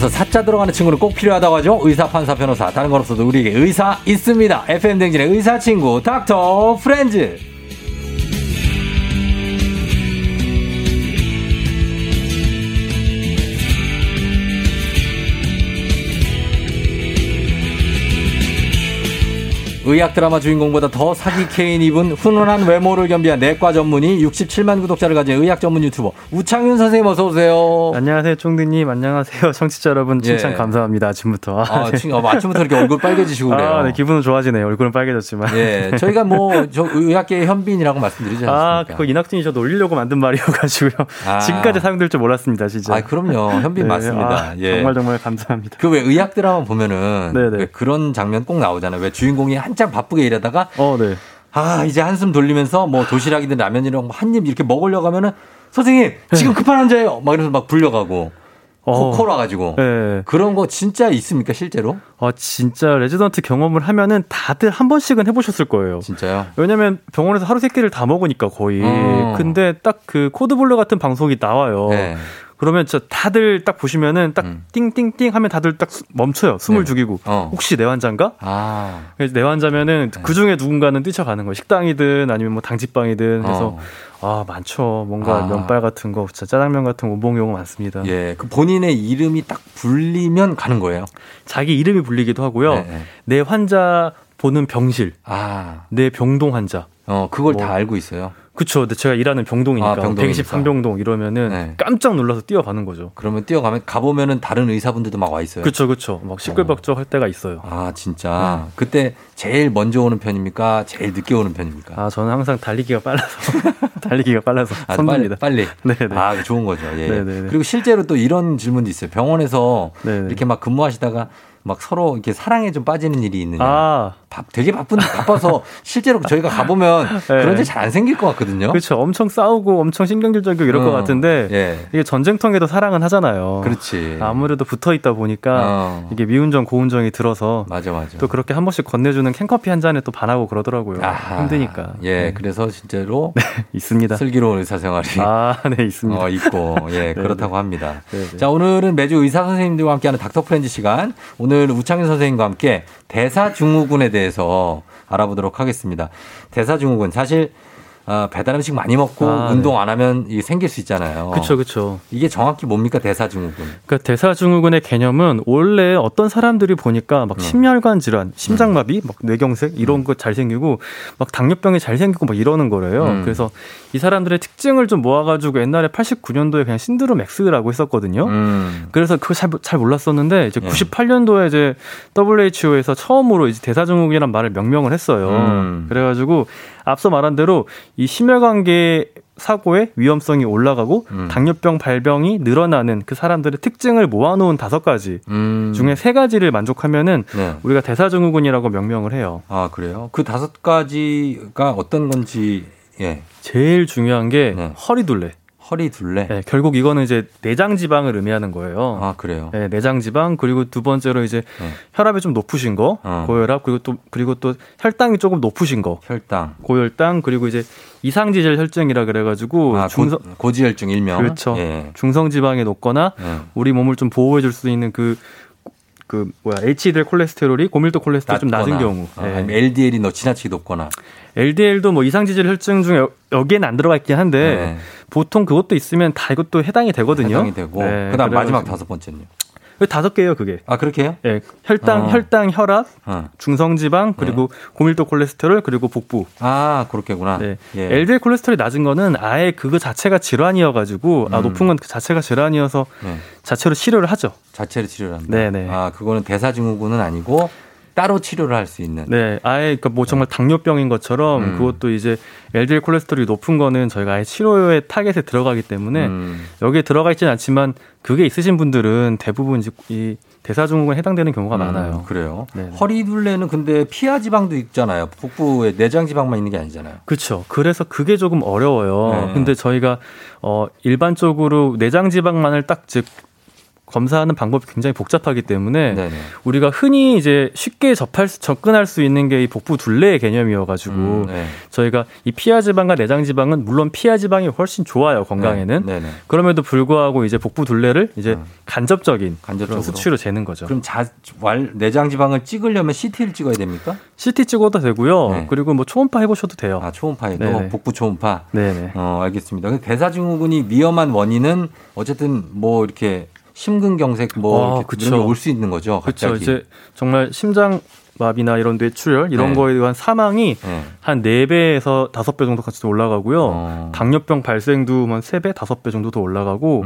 그래서 사자 들어가는 친구는 꼭 필요하다고 하죠. 의사, 판사, 변호사, 다른 건 없어도 우리에게 의사 있습니다. FM 댕진의 의사 친구 닥터 프렌즈. 의학 드라마 주인공보다 더 사기 케인 입은 훈훈한 외모를 겸비한 내과 전문의, 67만 구독자를 가진 의학 전문 유튜버 우창윤 선생님 어서 오세요. 안녕하세요 총디님. 안녕하세요 청취자 여러분. 칭찬 예. 감사합니다. 아침부터. 아침부터 이렇게 얼굴 빨개지시고 그래요. 네, 기분은 좋아지네요. 얼굴은 빨개졌지만. 예, 저희가 뭐 저 의학계의 현빈이라고 말씀드리지 않습니까? 그거 이낙준이 저 놀리려고 만든 말이어가지고요. 지금까지 사용될 줄 몰랐습니다, 진짜. 그럼요. 현빈 네. 맞습니다. 예. 정말 감사합니다. 그 왜 의학 드라마 보면은 왜 그런 장면 꼭 나오잖아요. 왜 주인공이 한참 바쁘게 일하다가 이제 한숨 돌리면서 뭐 도시락이든 라면이랑 한입 이렇게 먹으려고 하면은 선생님 지금 급한 환자예요 막 이러면서 막 불려가고 코로 와가지고 그런 거 진짜 있습니까 실제로? 진짜 레지던트 경험을 하면은 다들 한 번씩은 해보셨을 거예요. 진짜요? 왜냐면 병원에서 하루 3끼를 다 먹으니까 거의. 근데 딱 그 코드 블루 같은 방송이 나와요. 그러면 저 다들 딱 보시면은 딱 띵띵띵 하면 다들 딱 멈춰요. 숨을 죽이고. 혹시 내 환자인가? 내 환자면은 그 중에 누군가는 뛰쳐가는 거예요. 식당이든 아니면 뭐 당직방이든 해서 많죠. 뭔가 면발 같은 거, 짜장면 같은 원봉용 많습니다. 예, 그 본인의 이름이 딱 불리면 가는 거예요. 자기 이름이 불리기도 하고요. 내 환자 보는 병실, 내 병동 환자. 그걸 다 알고 있어요. 그렇죠. 근데 제가 일하는 병동이니까 123병동 이러면은 깜짝 놀라서 뛰어가는 거죠. 그러면 뛰어가면 가보면은 다른 의사분들도 막 와 있어요. 그렇죠. 막 시끌벅적 할 때가 있어요. 진짜. 그때 제일 먼저 오는 편입니까? 제일 늦게 오는 편입니까? 저는 항상 달리기가 빨라서 선두입니다. 빨리. 네네. 좋은 거죠. 예. 네네. 그리고 실제로 또 이런 질문도 있어요. 병원에서 네네. 이렇게 막 근무하시다가 막 서로 이렇게 사랑에 좀 빠지는 일이 있느냐. 되게 바빠서 실제로 저희가 가보면 그런 게 잘 안 생길 것 같거든요. 그렇죠. 엄청 싸우고 엄청 신경질적이고 이럴 것 같은데 이게 전쟁통에도 사랑은 하잖아요. 그렇지. 아무래도 붙어 있다 보니까 이게 미운정 고운정이 들어서 맞아. 또 그렇게 한 번씩 건네주는 캔커피 한 잔에 또 반하고 그러더라고요. 힘드니까. 예, 그래서 실제로 있습니다. 슬기로운 의사생활이 있습니다. 있고 그렇다고 합니다. 네네. 자, 오늘은 매주 의사 선생님들과 함께하는 닥터 프렌즈 시간. 오늘 우창윤 선생님과 함께 대사증후군에 대해서 알아보도록 하겠습니다. 대사증후군 사실 배달음식 많이 먹고 운동 안 하면 이게 생길 수 있잖아요. 그렇죠. 이게 정확히 뭡니까 대사증후군? 그러니까 대사증후군의 개념은 원래 어떤 사람들이 보니까 막 심혈관 질환, 심장마비, 막 뇌경색 이런 거 잘 생기고 막 당뇨병이 잘 생기고 막 이러는 거래요. 그래서 이 사람들의 특징을 좀 모아가지고 옛날에 89년도에 그냥 신드롬 X라고 했었거든요. 그래서 그거 잘 몰랐었는데 이제 98년도에 이제 WHO에서 처음으로 이제 대사증후군이라는 말을 명명을 했어요. 그래가지고 앞서 말한 대로 이 심혈관계 사고의 위험성이 올라가고 당뇨병 발병이 늘어나는 그 사람들의 특징을 모아놓은 5가지 중에 3가지를 만족하면은 우리가 대사증후군이라고 명명을 해요. 그래요? 그 5가지가 어떤 건지 제일 중요한 게 허리둘레. 허리둘레. 네, 결국 이거는 이제 내장 지방을 의미하는 거예요. 그래요. 네, 내장 지방 그리고 두 번째로 이제 혈압이 좀 높으신 거, 고혈압 그리고 또 혈당이 조금 높으신 거, 혈당, 고혈당 그리고 이제 이상지질 혈증이라 그래가지고 고지혈증 일명. 그렇죠. 예. 중성 지방에 높거나 우리 몸을 좀 보호해줄 수 있는 HDL 콜레스테롤이 고밀도 콜레스테롤 좀 낮은 경우, 아니면 LDL이 지나치게 높거나. LDL도 뭐 이상지질 혈증 중에 여기에는 안 들어가 있긴 한데 보통 그것도 있으면 다 이것도 해당이 되거든요. 해당이 되고 그다음 마지막 5번째는요. 5개예요, 그게. 그렇게 해요? 예. 혈당, 혈압, 중성지방, 그리고 고밀도 콜레스테롤, 그리고 복부. 그렇게구나. 네. 예. LDL 콜레스테롤이 낮은 거는 아예 그거 자체가 질환이어가지고, 높은 건 그 자체가 질환이어서 자체로 치료를 하죠. 자체로 치료를 합니다. 네네. 그거는 대사증후군은 아니고, 따로 치료를 할 수 있는. 네, 아예 그러니까 뭐 정말 당뇨병인 것처럼 그것도 이제 LDL 콜레스테롤이 높은 거는 저희가 아예 치료의 타겟에 들어가기 때문에 여기에 들어가 있지는 않지만 그게 있으신 분들은 대부분 이제 이 대사증후군에 해당되는 경우가 많아요. 그래요. 네네. 허리둘레는 근데 피하 지방도 있잖아요. 복부에 내장 지방만 있는 게 아니잖아요. 그렇죠. 그래서 그게 조금 어려워요. 근데 저희가 일반적으로 내장 지방만을 딱 검사하는 방법이 굉장히 복잡하기 때문에 네네. 우리가 흔히 이제 쉽게 접근할 수 있는 게 이 복부 둘레의 개념이어가지고 네. 저희가 이 피하 지방과 내장 지방은 물론 피하 지방이 훨씬 좋아요 건강에는 네. 그럼에도 불구하고 이제 복부 둘레를 이제 간접적인 수치로 재는 거죠. 그럼 내장 지방을 찍으려면 CT를 찍어야 됩니까? CT 찍어도 되고요. 네. 그리고 뭐 초음파 해보셔도 돼요. 아 초음파에도 네네. 복부 초음파. 네. 알겠습니다. 대사증후군이 위험한 원인은 어쨌든 뭐 이렇게 심근경색 뭐 이런 게 올 수 있는 거죠. 그렇죠. 이제 정말 심장마비나 이런 뇌출혈 이런 네. 거에 대한 사망이 네. 한 4배에서 5배 정도까지도 올라가고요. 당뇨병 발생도 한 3배, 5배 정도 더 올라가고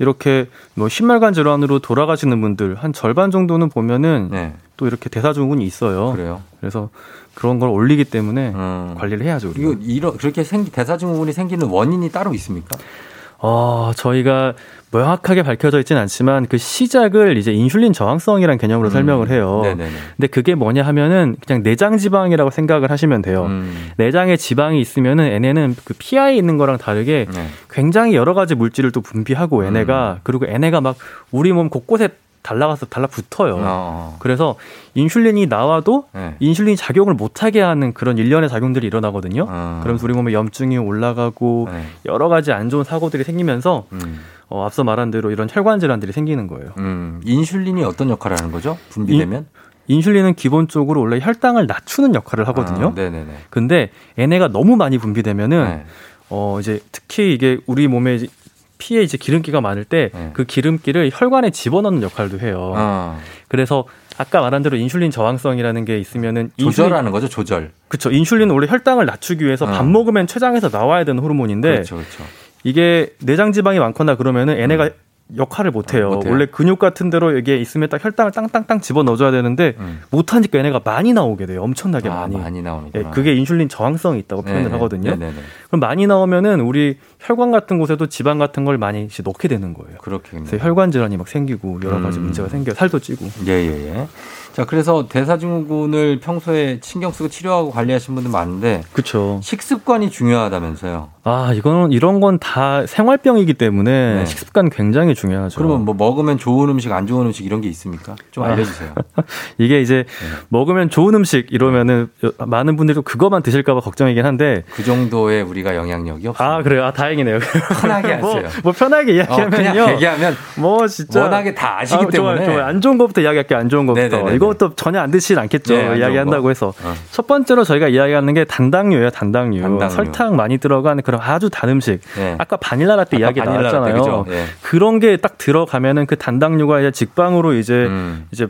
이렇게 뭐 심혈관 질환으로 돌아가시는 분들 한 절반 정도는 보면은 네. 또 이렇게 대사증후군이 있어요. 그래요. 그래서 그런 걸 올리기 때문에 관리를 해야죠. 우리가. 그렇게 대사증후군이 생기는 원인이 따로 있습니까? 저희가 명확하게 밝혀져 있지는 않지만 그 시작을 이제 인슐린 저항성이라는 개념으로 설명을 해요. 네네네. 근데 그게 뭐냐 하면은 그냥 내장 지방이라고 생각을 하시면 돼요. 내장에 지방이 있으면은 얘네는 그 피하에 있는 거랑 다르게 네. 굉장히 여러 가지 물질을 또 분비하고 얘네가 막 우리 몸 곳곳에 달라가서 달라붙어요. 그래서 인슐린이 나와도 네. 인슐린이 작용을 못하게 하는 그런 일련의 작용들이 일어나거든요. 그러면서 우리 몸에 염증이 올라가고 네. 여러 가지 안 좋은 사고들이 생기면서 앞서 말한 대로 이런 혈관 질환들이 생기는 거예요. 인슐린이 어떤 역할을 하는 거죠? 분비되면? 인슐린은 기본적으로 원래 혈당을 낮추는 역할을 하거든요. 근데 얘네가 너무 많이 분비되면은 네. 이제 특히 이게 우리 몸에 피에 이제 기름기가 많을 때 그 기름기를 혈관에 집어넣는 역할도 해요. 그래서 아까 말한 대로 인슐린 저항성이라는 게 있으면은 조절하는 거죠, 조절. 그렇죠. 인슐린은 원래 혈당을 낮추기 위해서 밥 먹으면 췌장에서 나와야 되는 호르몬인데 그렇죠. 이게 내장 지방이 많거나 그러면은 얘네가 역할을 못해요. 원래 근육 같은 데로 이게 있으면 딱 혈당을 땅땅땅 집어넣어줘야 되는데 못하니까 얘네가 많이 나오게 돼요. 엄청나게 많이 나오니까. 예, 그게 인슐린 저항성이 있다고 표현을 하거든요. 그럼 많이 나오면은 우리 혈관 같은 곳에도 지방 같은 걸 많이 넣게 되는 거예요. 그렇겠네요. 그래서 혈관 질환이 막 생기고 여러 가지 문제가 생겨요. 살도 찌고. 예. 자, 그래서 대사증후군을 평소에 신경 쓰고 치료하고 관리하신 분들 많은데 그렇죠. 식습관이 중요하다면서요. 이런 건 다 생활병이기 때문에 식습관 굉장히 중요하죠. 그러면 뭐 먹으면 좋은 음식, 안 좋은 음식 이런 게 있습니까? 좀 알려주세요. 이게 이제 먹으면 좋은 음식 이러면은 많은 분들이 그것만 드실까 봐 걱정이긴 한데 그 정도의 우리가 영향력이 없어요. 그래요? 다행이네요. 편하게 하세요. 뭐 편하게 이야기하면요. 그냥 얘기하면 뭐 진짜 워낙에 다 아시기 때문에 좋아요. 안 좋은 것부터 이야기할게요. 안 좋은 것부터. 네네네네. 이것도 전혀 안 드시진 않겠죠. 이야기한다고 거. 해서. 첫 번째로 저희가 이야기하는 게 단당류예요. 단당류. 설탕 많이 들어간 그런 아주 단 음식. 아까 바닐라 라떼 이야기 나왔잖아요. 그런 게 딱 들어가면은 그 단당류가 이제 직방으로 이제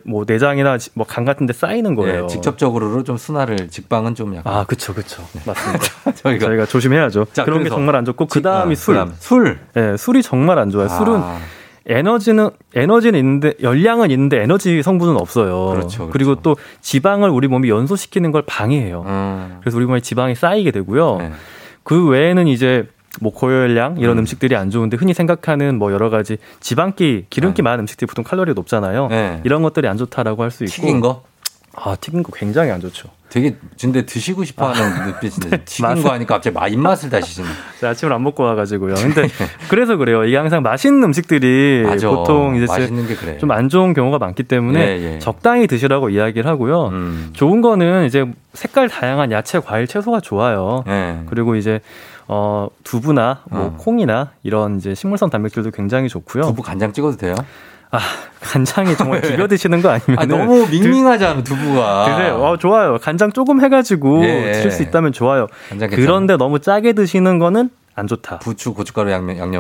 뭐 내장이나 뭐 간 같은 데 쌓이는 거예요. 직접적으로 좀 순화를 직방은 좀 약간. 그렇죠. 네. 맞습니다. 저희가 조심해야죠. 자, 그런 게 정말 안 좋고 그다음이 술. 예, 술이 정말 안 좋아요. 술은 에너지는 있는데 열량은 있는데 에너지 성분은 없어요. 그렇죠. 그리고 또 지방을 우리 몸이 연소시키는 걸 방해해요. 그래서 우리 몸에 지방이 쌓이게 되고요. 그 외에는 이제 뭐 고열량 이런 음식들이 안 좋은데 흔히 생각하는 뭐 여러 가지 지방기, 기름기 많은 음식들이 보통 칼로리가 높잖아요. 이런 것들이 안 좋다라고 할 수 있고. 튀긴 거? 튀긴 거 굉장히 안 좋죠. 되게 근데 드시고 싶어하는 눈빛인데 튀긴 거 하니까 갑자기 입맛을 다시시는. 아침을 안 먹고 와가지고요. 근데 그래서 그래요. 이게 항상 맛있는 음식들이 보통 이제 좀 안 좋은 경우가 많기 때문에 적당히 드시라고 이야기를 하고요. 좋은 거는 이제 색깔 다양한 야채, 과일, 채소가 좋아요. 그리고 이제 두부나 뭐 콩이나 이런 이제 식물성 단백질도 굉장히 좋고요. 두부 간장 찍어도 돼요? 간장이 정말 비벼 드시는 거 아니면 너무 밍밍하잖아 두부가. 그래, 좋아요. 간장 조금 해가지고 드실 수 있다면 좋아요. 그런데 너무 짜게 드시는 거는 안 좋다. 부추, 고춧가루, 양념.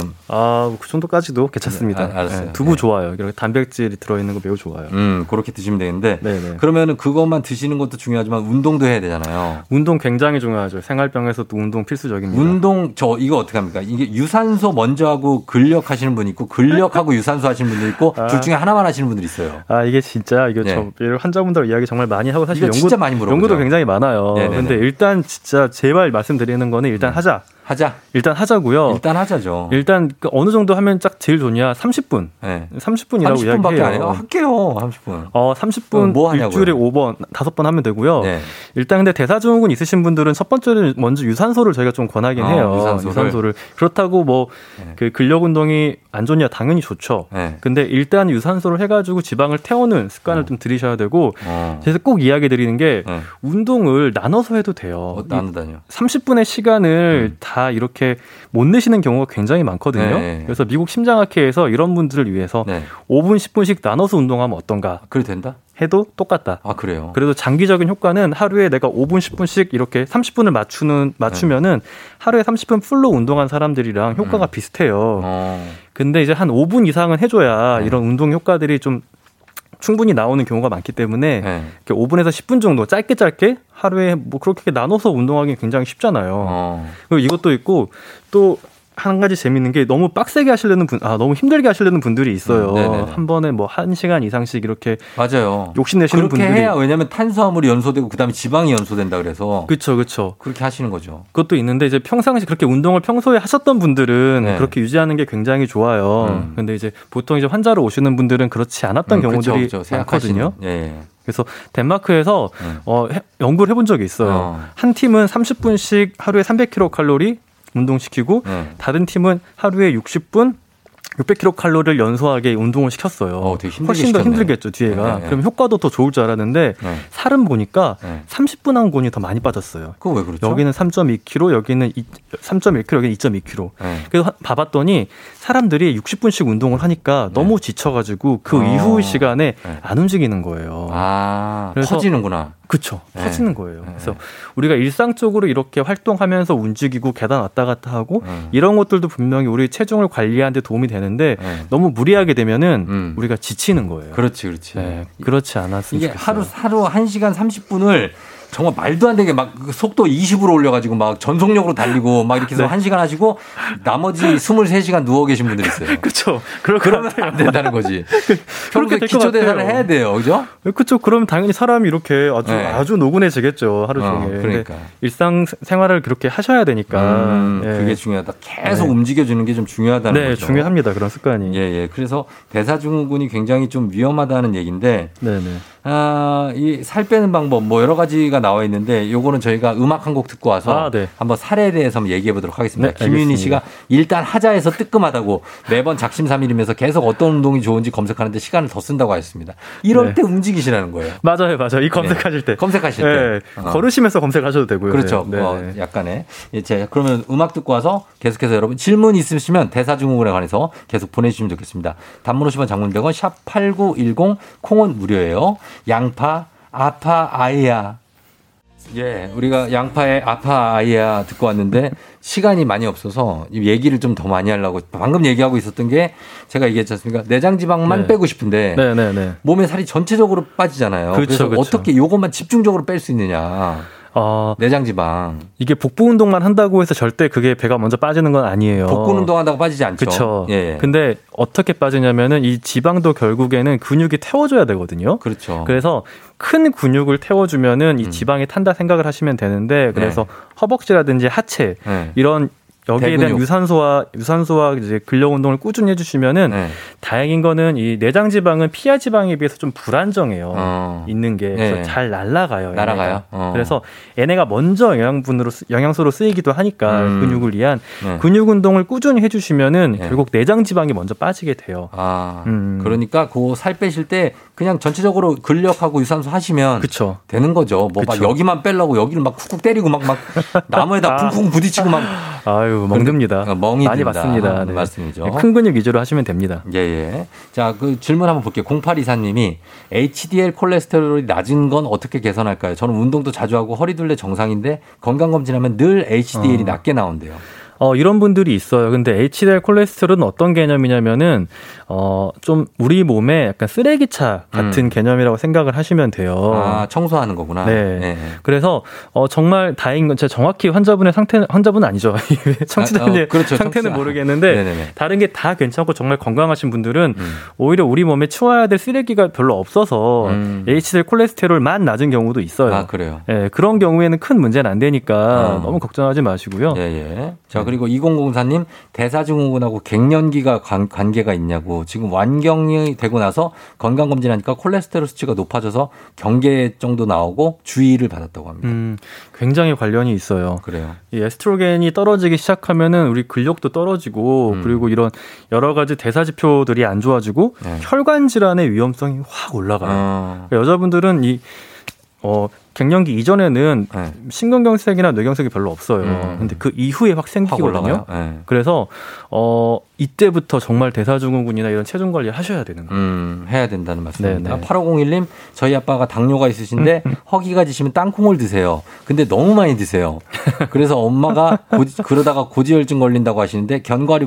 그 정도까지도 괜찮습니다. 알았어요. 두부 좋아요. 이렇게 단백질이 들어있는 거 매우 좋아요. 그렇게 드시면 되는데. 네네. 그러면은 그것만 드시는 것도 중요하지만 운동도 해야 되잖아요. 운동 굉장히 중요하죠. 생활병에서도 운동 필수적입니다. 운동 이거 어떻게 합니까? 이게 유산소 먼저 하고 근력 하시는 분 있고 근력하고 유산소 하시는 분들 있고 둘 중에 하나만 하시는 분들 있어요. 이게 진짜 저 환자분들 이야기 정말 많이 하고 사실 연구도 굉장히 많아요. 근데 일단 진짜 제발 말씀드리는 거는 일단 하자. 하자. 일단 하자고요. 일단 하자죠. 일단 어느 정도 하면 딱 제일 좋냐? 30분. 네. 30분이라고 30분밖에 이야기해요. 30분밖에 안 해요. 할게요. 30분. 30분 뭐 하냐고요? 일주일에 5번, 5번 하면 되고요. 네. 일단 근데 대사증후군 있으신 분들은 첫 번째는 먼저 유산소를 저희가 좀 권하긴 해요. 유산소를. 그렇다고 뭐 그 근력 운동이 안 좋냐? 당연히 좋죠. 네. 근데 일단 유산소를 해가지고 지방을 태우는 습관을 좀 들이셔야 되고 그래서 꼭 이야기 드리는 게 운동을 나눠서 해도 돼요. 나누다뇨. 30분의 시간을 다 이렇게 못 내시는 경우가 굉장히 많거든요. 네. 그래서 미국 심장학회에서 이런 분들을 위해서 5분, 10분씩 나눠서 운동하면 어떤가. 그래도 된다? 해도 똑같다. 아, 그래요? 그래도 장기적인 효과는 하루에 내가 5분, 10분씩 이렇게 30분을 맞추면은 하루에 30분 풀로 운동한 사람들이랑 효과가 비슷해요. 근데 이제 한 5분 이상은 해줘야 이런 운동 효과들이 좀 충분히 나오는 경우가 많기 때문에 5분에서 10분 정도 짧게 하루에 뭐 그렇게 나눠서 운동하기 굉장히 쉽잖아요. 그리고 이것도 있고 또 한 가지 재밌는 게 너무 빡세게 하시려는 너무 힘들게 하시려는 분들이 있어요. 한 번에 뭐 1시간 이상씩 이렇게 맞아요. 욕심내시는 그렇게 분들이. 그렇게 해야 왜냐면 탄수화물이 연소되고 그다음에 지방이 연소된다 그래서. 그렇죠. 그렇게 하시는 거죠. 그것도 있는데 이제 평상시 그렇게 운동을 평소에 하셨던 분들은 그렇게 유지하는 게 굉장히 좋아요. 근데 이제 보통 이제 환자로 오시는 분들은 그렇지 않았던 경우들이 그렇죠. 많거든요. 예. 그래서 덴마크에서 연구를 해본 적이 있어요. 한 팀은 30분씩 하루에 300kcal 운동시키고 다른 팀은 하루에 60분 600kcal를 연소하게 운동을 시켰어요. 훨씬 더 힘들겠죠 뒤에가. 그럼 효과도 더 좋을 줄 알았는데 살은 보니까 30분 한 곤이 더 많이 빠졌어요. 그거 왜 그렇죠? 여기는 3.2kg, 여기는 3.1kg, 여기는 2.2kg. 그래서 봐봤더니 사람들이 60분씩 운동을 하니까 너무 지쳐가지고 그 이후 시간에 안 움직이는 거예요. 아, 그래서 커지는구나. 그렇죠. 터지는 거예요. 그래서 우리가 일상적으로 이렇게 활동하면서 움직이고 계단 왔다 갔다 하고 이런 것들도 분명히 우리 체중을 관리하는 데 도움이 되는데 너무 무리하게 되면은 우리가 지치는 거예요. 그렇지. 그렇지 않았으면 이게 좋겠어요. 하루 1시간 30분을 정말 말도 안 되게 막 속도 20으로 올려가지고 막 전속력으로 달리고 막 이렇게 해서 1시간 하시고 나머지 23시간 누워 계신 분들 있어요. 그렇죠. 그러면 안 된다는 거지. 평소에 기초대사를 해야 돼요. 그죠? 그렇죠. 그럼 당연히 사람이 이렇게 아주 노곤해지겠죠. 하루 종일. 그러니까. 일상생활을 그렇게 하셔야 되니까. 그게 중요하다. 계속 움직여주는 게 좀 중요하다는 거죠. 네. 중요합니다. 그런 습관이. 예. 그래서 대사증후군이 굉장히 좀 위험하다는 얘기인데 이 살 빼는 방법 뭐 여러 가지가 나와 있는데 요거는 저희가 음악 한 곡 듣고 와서 한번 살에 대해서 얘기해 보도록 하겠습니다. 네, 김윤희 씨가 일단 하자에서 뜨끔하다고 매번 작심삼일이면서 계속 어떤 운동이 좋은지 검색하는데 시간을 더 쓴다고 하셨습니다. 이럴 때 움직이시라는 거예요. 맞아요. 이 검색하실 때. 검색하실 때. 걸으시면서 검색하셔도 되고요. 그렇죠. 약간의. 그러면 음악 듣고 와서 계속해서 여러분 질문 있으시면 대사증후군에 관해서 계속 보내주시면 좋겠습니다. 단문 50원 장문 100원 샵 8910 콩은 무료예요. 양파 아이야. 예, 우리가 양파의 아이야 듣고 왔는데 시간이 많이 없어서 얘기를 좀 더 많이 하려고 방금 얘기하고 있었던 게 제가 얘기했지 않습니까? 내장지방만 빼고 싶은데 몸에 살이 전체적으로 빠지잖아요. 그래서 어떻게 이것만 집중적으로 뺄 수 있느냐. 내장지방. 이게 복부 운동만 한다고 해서 절대 그게 배가 먼저 빠지는 건 아니에요. 복부 운동한다고 빠지지 않죠. 그렇죠. 근데 어떻게 빠지냐면은 이 지방도 결국에는 근육이 태워줘야 되거든요. 그렇죠. 그래서 큰 근육을 태워주면은 이 지방이 탄다 생각을 하시면 되는데 그래서 허벅지라든지 하체 이런 여기에 대한 유산소와 이제 근력 운동을 꾸준히 해주시면은 다행인 거는 이 내장 지방은 피하 지방에 비해서 좀 불안정해요. 있는 게 그래서 잘 날아가요. 그래서 얘네가 먼저 영양소로 쓰이기도 하니까 근육을 위한 근육 운동을 꾸준히 해주시면은 결국 내장 지방이 먼저 빠지게 돼요. 그러니까 그 살 빼실 때 그냥 전체적으로 근력하고 유산소 하시면 되는 거죠. 뭐 막 여기만 빼려고 여기를 막 쿡쿡 때리고 막 나무에다 쿵쿵 부딪히고 막 멍듭니다. 멍이 많이 맞습니다. 맞습니다. 큰 근육 위주로 하시면 됩니다. 예. 자, 그 질문 한번 볼게요. 0824님이 HDL 콜레스테롤이 낮은 건 어떻게 개선할까요? 저는 운동도 자주 하고 허리둘레 정상인데 건강검진하면 늘 HDL이 낮게 나온대요. 이런 분들이 있어요. 근데 HDL 콜레스테롤은 어떤 개념이냐면은 좀 우리 몸에 약간 쓰레기차 같은 개념이라고 생각을 하시면 돼요. 아, 청소하는 거구나. 네. 네. 그래서 정말 다행인 건 제가 정확히 환자분의 상태, 환자분은 아니죠. 청취자분의 그렇죠. 상태는 모르겠는데 네네네. 다른 게 다 괜찮고 정말 건강하신 분들은 오히려 우리 몸에 치워야 될 쓰레기가 별로 없어서 HDL 콜레스테롤만 낮은 경우도 있어요. 아, 그래요? 네, 그런 경우에는 큰 문제는 안 되니까 너무 걱정하지 마시고요. 예, 예. 자, 그리고 2004님 대사증후군하고 갱년기가 관계가 있냐고. 지금 완경이 되고 나서 건강검진하니까 콜레스테롤 수치가 높아져서 경계 정도 나오고 주의를 받았다고 합니다. 굉장히 관련이 있어요. 그래요. 이 에스트로겐이 떨어지기 시작하면은 우리 근력도 떨어지고 그리고 이런 여러 가지 대사 지표들이 안 좋아지고 혈관 질환의 위험성이 확 올라가요. 그러니까 여자분들은 이 갱년기 이전에는 심근경색이나 뇌경색이 별로 없어요. 근데 그 이후에 확 생기거든요. 그래서 이때부터 정말 대사증후군이나 이런 체중 관리를 하셔야 되는 거예요. 해야 된다는 말씀입니다. 네네. 8501님, 저희 아빠가 당뇨가 있으신데 허기가 지시면 땅콩을 드세요. 근데 너무 많이 드세요. 그래서 엄마가 그러다가 고지혈증 걸린다고 하시는데 견과류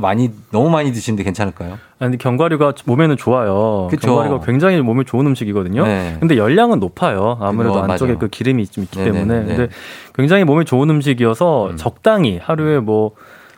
너무 많이 드시는데 괜찮을까요? 근데 견과류가 몸에는 좋아요. 그쵸? 견과류가 굉장히 몸에 좋은 음식이거든요. 네. 근데 열량은 높아요. 아무래도 안쪽에 그 기름이 좀 있기 때문에. 근데 굉장히 몸에 좋은 음식이어서 적당히 하루에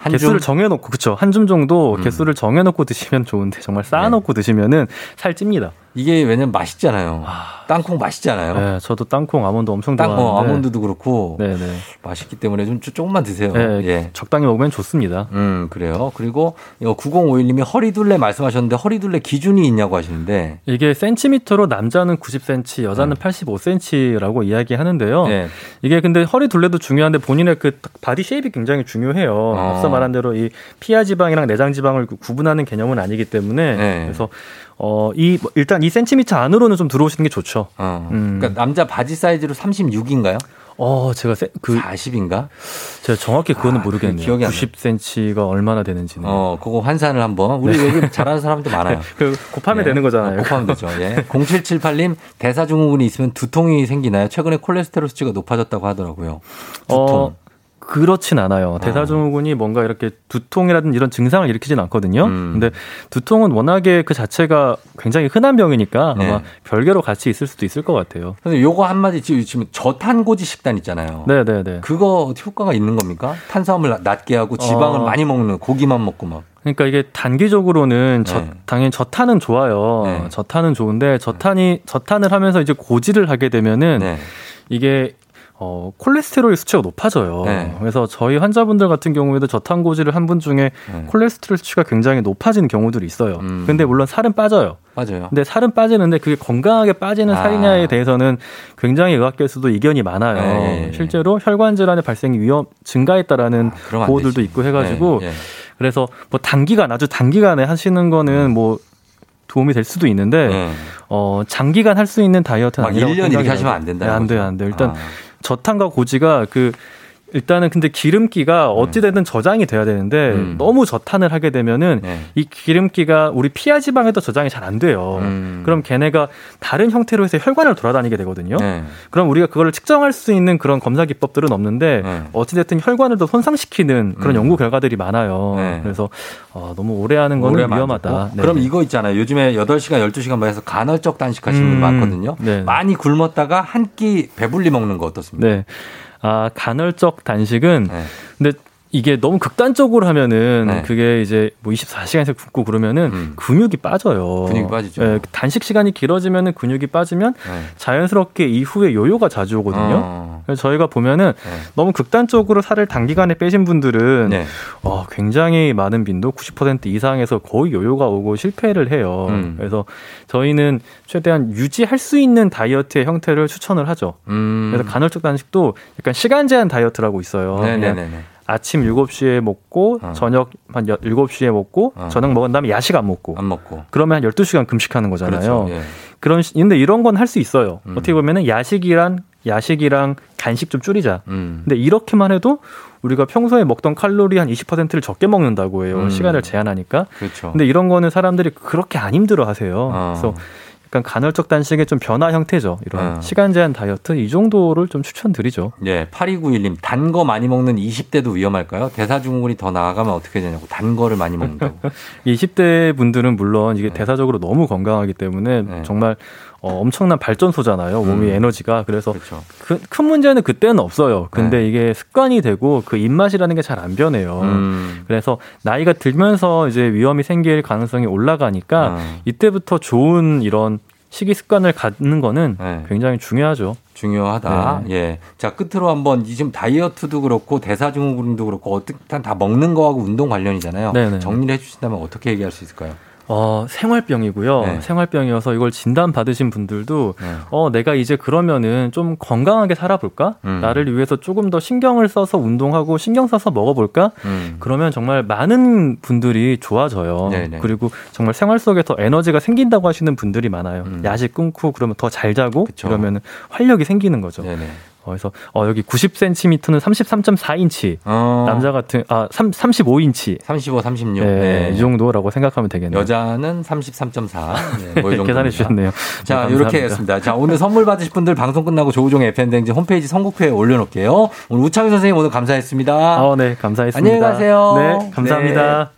개수를 정해놓고, 그렇죠. 한 줌 정도 개수를 정해놓고 드시면 좋은데, 정말 쌓아놓고 드시면은 살찝니다. 이게 왜냐면 맛있잖아요. 땅콩 맛있잖아요. 네, 저도 땅콩, 아몬드 엄청 좋아하는데. 아몬드도 그렇고. 네네. 맛있기 때문에 조금만 드세요. 네, 예. 적당히 먹으면 좋습니다. 그래요. 그리고 9051님이 허리둘레 말씀하셨는데 허리둘레 기준이 있냐고 하시는데. 이게 센티미터로 남자는 90cm, 여자는 85cm라고 이야기하는데요. 네. 이게 근데 허리둘레도 중요한데 본인의 그 바디 쉐입이 굉장히 중요해요. 앞서 말한 대로 이 피하 지방이랑 내장 지방을 구분하는 개념은 아니기 때문에. 네. 그래서 일단 2cm 안으로는 좀 들어오시는 게 좋죠. 그러니까 남자 바지 사이즈로 36인가요? 제가 40인가? 제가 정확히 그거는 모르겠네요. 90cm가 얼마나 되는지는. 그거 환산을 한번. 우리 여기 잘하는 사람도 많아요. 곱하면 되는 거잖아요. 곱하면 되죠. 예. 0778님, 대사증후군이 있으면 두통이 생기나요? 최근에 콜레스테롤 수치가 높아졌다고 하더라고요. 두통. 그렇진 않아요. 대사증후군이 뭔가 이렇게 두통이라든지 이런 증상을 일으키진 않거든요. 근데 두통은 워낙에 그 자체가 굉장히 흔한 병이니까 아마 별개로 같이 있을 수도 있을 것 같아요. 근데 요거 한마디 지금 저탄고지 식단 있잖아요. 네네네. 그거 효과가 있는 겁니까? 탄수화물 낮게 하고 지방을 많이 먹는 고기만 먹고 막. 그러니까 이게 단기적으로는 당연히 저탄은 좋아요. 저탄은 좋은데 저탄을 하면서 이제 고지를 하게 되면은 이게 콜레스테롤 수치가 높아져요. 그래서 저희 환자분들 같은 경우에도 저탄고지를 한 분 중에 콜레스테롤 수치가 굉장히 높아진 경우들이 있어요. 근데 물론 살은 빠져요. 맞아요. 근데 살은 빠지는데 그게 건강하게 빠지는 살이냐에 대해서는 굉장히 의학계에서도 이견이 많아요. 실제로 혈관 질환의 발생 위험 증가했다라는 보호들도 있고 해가지고 그래서 뭐 아주 단기간에 하시는 거는 뭐 도움이 될 수도 있는데 장기간 할 수 있는 다이어트는 아니라고 1년 이렇게 하시면 안 된다. 안 돼요. 일단 저탄과 고지가 일단은 근데 기름기가 어찌되든 저장이 돼야 되는데 너무 저탄을 하게 되면은 이 기름기가 우리 피하 지방에도 저장이 잘 안 돼요. 그럼 걔네가 다른 형태로 해서 혈관을 돌아다니게 되거든요. 그럼 우리가 그걸 측정할 수 있는 그런 검사 기법들은 없는데 어찌됐든 혈관을 더 손상시키는 그런 연구 결과들이 많아요. 그래서 너무 오래 하는 건 위험하다. 그럼 이거 있잖아요. 요즘에 8시간, 12시간 만 해서 간헐적 단식하시는 분 많거든요. 네네. 많이 굶었다가 한 끼 배불리 먹는 거 어떻습니까? 네. 간헐적 단식은 근데 이게 너무 극단적으로 하면은 그게 이제 뭐 24시간씩 굶고 그러면은 근육이 빠져요. 근육이 빠지죠. 네, 단식 시간이 길어지면은 근육이 빠지면 자연스럽게 이후에 요요가 자주 오거든요. 그래서 저희가 보면은 너무 극단적으로 살을 단기간에 빼신 분들은 굉장히 많은 빈도 90% 이상에서 거의 요요가 오고 실패를 해요. 그래서 저희는 최대한 유지할 수 있는 다이어트의 형태를 추천을 하죠. 그래서 간헐적 단식도 약간 시간 제한 다이어트라고 있어요. 네네네. 아침 7시에 먹고 저녁 한 7시에 먹고 저녁 먹은 다음에 야식 안 먹고 그러면 한 12시간 금식하는 거잖아요. 그렇죠. 예. 근데 이런 건 할 수 있어요. 어떻게 보면은 야식이랑 간식 좀 줄이자. 근데 이렇게만 해도 우리가 평소에 먹던 칼로리 한 20%를 적게 먹는다고 해요. 시간을 제한하니까. 그렇죠. 근데 이런 거는 사람들이 그렇게 안 힘들어 하세요. 그래서 약간 간헐적 단식의 좀 변화 형태죠. 이런 시간 제한 다이어트 이 정도를 좀 추천드리죠. 예, 8291님 단 거 많이 먹는 20대도 위험할까요? 대사증후군이 더 나아가면 어떻게 되냐고. 단 거를 많이 먹는다고. 20대 분들은 물론 이게 대사적으로 너무 건강하기 때문에 정말 엄청난 발전소잖아요. 몸의 에너지가. 그래서 그렇죠. 큰 문제는 그때는 없어요. 근데 이게 습관이 되고 그 입맛이라는 게 잘 안 변해요. 그래서 나이가 들면서 이제 위험이 생길 가능성이 올라가니까 이때부터 좋은 이런 식이 습관을 갖는 거는 굉장히 중요하죠. 중요하다. 네. 예. 자, 끝으로 한번 지금 다이어트도 그렇고 대사증후군도 그렇고 어쨌든 다 먹는 거하고 운동 관련이잖아요. 네네. 정리를 해 주신다면 어떻게 얘기할 수 있을까요? 생활병이고요. 네. 생활병이어서 이걸 진단받으신 분들도 내가 이제 그러면은 좀 건강하게 살아볼까? 나를 위해서 조금 더 신경을 써서 운동하고 신경 써서 먹어볼까? 그러면 정말 많은 분들이 좋아져요. 네네. 그리고 정말 생활 속에서 에너지가 생긴다고 하시는 분들이 많아요. 야식 끊고 그러면 더 잘 자고 그러면 활력이 생기는 거죠. 네네. 그래서 여기 90cm는 33.4인치, 남자 같은 35인치, 35, 36, 네, 이 정도라고 생각하면 되겠네요. 여자는 33.4, 네, 뭐 이 정도 계산해 주셨네요. 자, 네, 이렇게 했습니다. 자, 오늘 선물 받으실 분들 방송 끝나고 조우종의 FM댕진 홈페이지 선곡표에 올려놓을게요. 오늘 우창윤 선생님 오늘 감사했습니다. 네, 감사했습니다. 안녕히 가세요. 네, 감사합니다. 네.